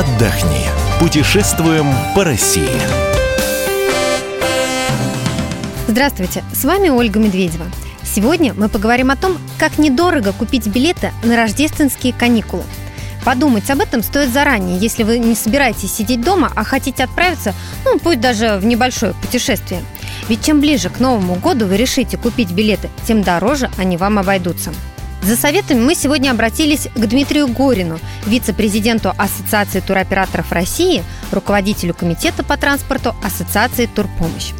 отдохни. Путешествуем по России. Здравствуйте, с вами Ольга Медведева. Сегодня мы поговорим о том, как недорого купить билеты на рождественские каникулы. Подумать об этом стоит заранее, если вы не собираетесь сидеть дома, а хотите отправиться, пусть даже в небольшое путешествие. Ведь чем ближе к Новому году вы решите купить билеты, тем дороже они вам обойдутся. За советами мы сегодня обратились к Дмитрию Горину, вице-президенту Ассоциации туроператоров России, руководителю комитета по транспорту Ассоциации Турпомощь.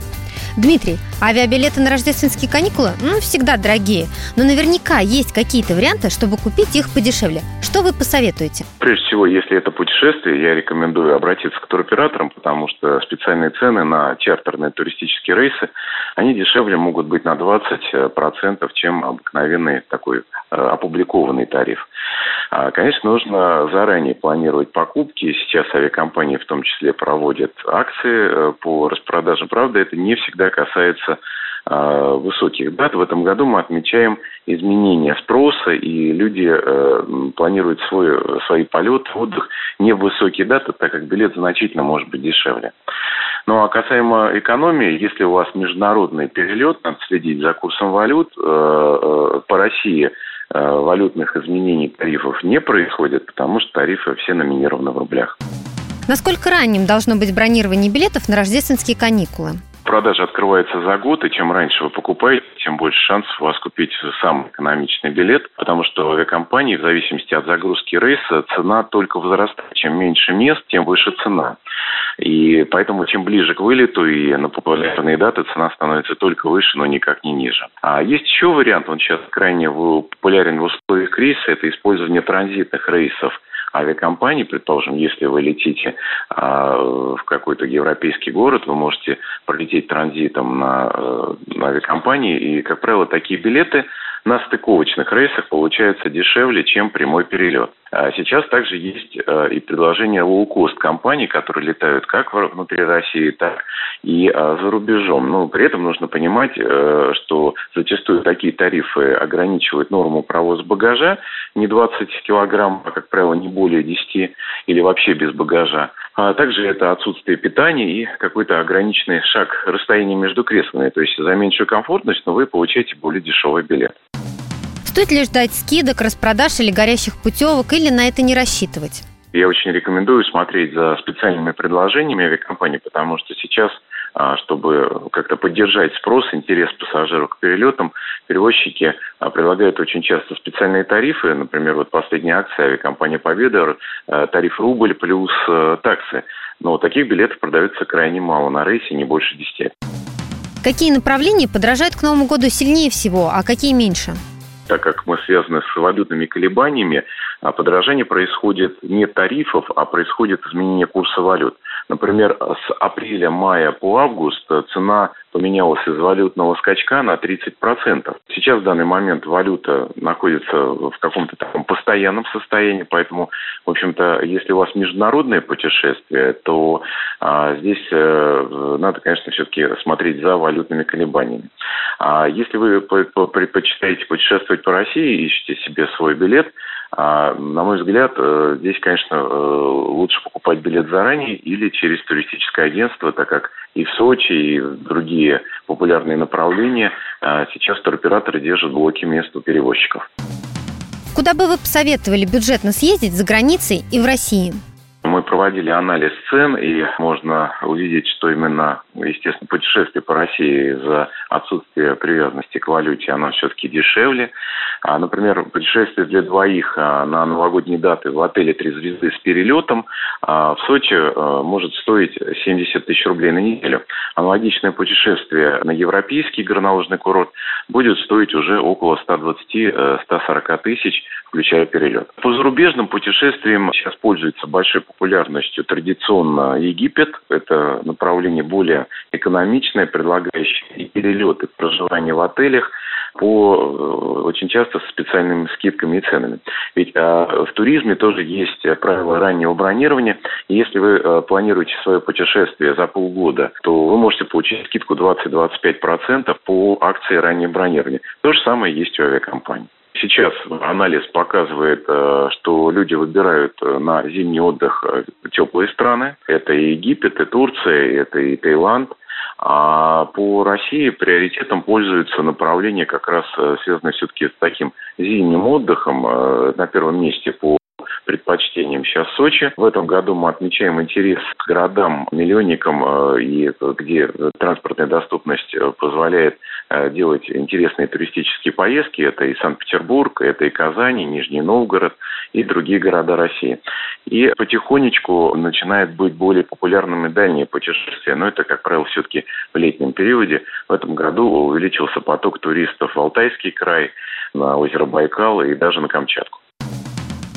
Дмитрий, авиабилеты на рождественские каникулы всегда дорогие, но наверняка есть какие-то варианты, чтобы купить их подешевле. Что вы посоветуете? Прежде всего, если это путешествие, я рекомендую обратиться к туроператорам, потому что специальные цены на чартерные туристические рейсы, они дешевле могут быть на 20%, чем обыкновенный такой опубликованный тариф. Конечно, нужно заранее планировать покупки. Сейчас авиакомпании в том числе проводят акции по распродажам. Правда, это не всегда касается высоких дат. В этом году мы отмечаем изменение спроса, и люди планируют свои полеты, отдых не в высокие даты, так как билет значительно может быть дешевле. Ну а касаемо экономии, если у вас международный перелет, надо следить за курсом валют. По России валютных изменений тарифов не происходит, потому что тарифы все номинированы в рублях. Насколько ранним должно быть бронирование билетов на рождественские каникулы? Продажа открывается за год, и чем раньше вы покупаете, тем больше шансов у вас купить самый экономичный билет, потому что в авиакомпании, в зависимости от загрузки рейса, цена только возрастает. Чем меньше мест, тем выше цена. И поэтому, чем ближе к вылету и на популярные даты, цена становится только выше, но никак не ниже. А есть еще вариант, он сейчас крайне популярен в условиях кризиса, это использование транзитных рейсов авиакомпаний. Предположим, если вы летите в какой-то европейский город, вы можете пролететь транзитом на авиакомпании, и, как правило, такие билеты на стыковочных рейсах получаются дешевле, чем прямой перелет. Сейчас также есть и предложение лоукост компаний, которые летают как внутри России, так и за рубежом. Но при этом нужно понимать, что зачастую такие тарифы ограничивают норму провоза багажа не 20 килограмм, а, как правило, не более 10 или вообще без багажа. А также это отсутствие питания и какой-то ограниченный шаг расстояния между креслами. То есть за меньшую комфортность, но вы получаете более дешевый билет. Стоит ли ждать скидок, распродаж или горящих путевок, или на это не рассчитывать? Я очень рекомендую смотреть за специальными предложениями авиакомпаний, потому что сейчас, чтобы как-то поддержать спрос, интерес пассажиров к перелетам, перевозчики предлагают очень часто специальные тарифы. Например, вот последняя акция авиакомпании «Победа» – тариф рубль плюс таксы. Но таких билетов продается крайне мало на рейсе, не больше 10. Какие направления подорожают к Новому году сильнее всего, а какие меньше? Так как мы связаны с валютными колебаниями, подорожание происходит не тарифов, а происходит изменение курса валют. Например, с апреля-мая по август цена поменялась из валютного скачка на 30%. Сейчас в данный момент валюта находится в каком-то таком постоянном состоянии, поэтому, в общем-то, если у вас международное путешествие, то здесь надо, конечно, все-таки смотреть за валютными колебаниями. А если вы предпочитаете путешествовать по России, ищете себе свой билет, на мой взгляд, здесь, конечно, лучше покупать билет заранее или через туристическое агентство, так как и в Сочи, и другие популярные направления сейчас туроператоры держат блоки мест у перевозчиков. Куда бы вы посоветовали бюджетно съездить за границей и в России? Мы проводили анализ цен, и можно увидеть, что именно, естественно, путешествие по России из-за отсутствия привязанности к валюте, оно все-таки дешевле. Например, путешествие для двоих на новогодние даты в отеле «Три звезды» с перелетом в Сочи может стоить 70 тысяч рублей на неделю. Аналогичное путешествие на европейский горнолыжный курорт будет стоить уже около 120-140 тысяч, включая перелет. По зарубежным путешествиям сейчас пользуется большой популярностью традиционно Египет. Это направление более экономичное, предлагающее и перелеты, и проживание в отелях по очень часто с специальными скидками и ценами. Ведь в туризме тоже есть правила раннего бронирования. И если вы планируете свое путешествие за полгода, то вы можете получить скидку 20-25% по акции раннего бронирования. То же самое есть у авиакомпаний. Сейчас анализ показывает, что люди выбирают на зимний отдых теплые страны. Это и Египет, и Турция, это и Таиланд. А по России приоритетом пользуется направление, как раз связанное все-таки с таким зимним отдыхом. На первом месте по предпочтениям сейчас Сочи. В этом году мы отмечаем интерес к городам-миллионникам, и где транспортная доступность позволяет делать интересные туристические поездки. Это и Санкт-Петербург, это и Казань, и Нижний Новгород, и другие города России. И потихонечку начинает быть более популярными дальние путешествия. Но это, как правило, все-таки в летнем периоде. В этом году увеличился поток туристов в Алтайский край, на озеро Байкал и даже на Камчатку.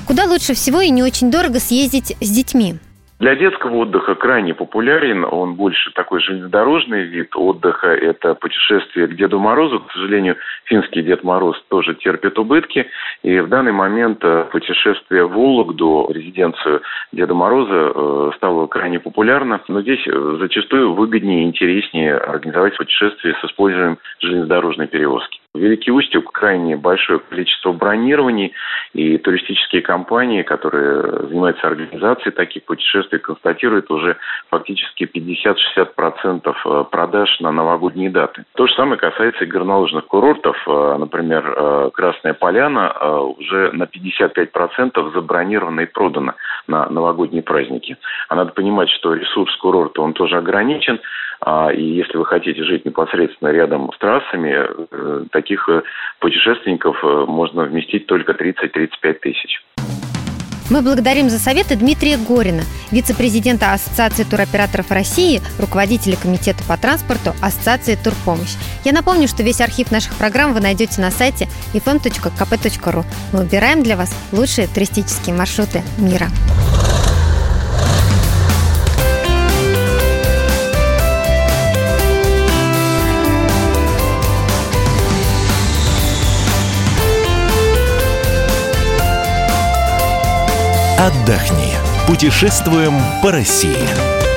Куда лучше всего и не очень дорого съездить с детьми? Для детского отдыха крайне популярен, он больше такой железнодорожный вид отдыха, это путешествие к Деду Морозу. К сожалению, финский Дед Мороз тоже терпит убытки, и в данный момент путешествие в Вологду, резиденцию Деда Мороза, стало крайне популярно, но здесь зачастую выгоднее и интереснее организовать путешествие с использованием железнодорожной перевозки. Великий Устюг, крайне большое количество бронирований, и туристические компании, которые занимаются организацией таких путешествий, констатируют уже фактически 50-60% продаж на новогодние даты. То же самое касается и горнолыжных курортов. Например, Красная Поляна уже на 55% забронирована и продана на новогодние праздники. А надо понимать, что ресурс курорта, он тоже ограничен. И если вы хотите жить непосредственно рядом с трассами, таких путешественников можно вместить только 30-35 тысяч. Мы благодарим за советы Дмитрия Горина, вице-президента Ассоциации туроператоров России, руководителя комитета по транспорту Ассоциации «Турпомощь». Я напомню, что весь архив наших программ вы найдете на сайте fm.kp.ru. Мы выбираем для вас лучшие туристические маршруты мира. Отдохни. Путешествуем по России.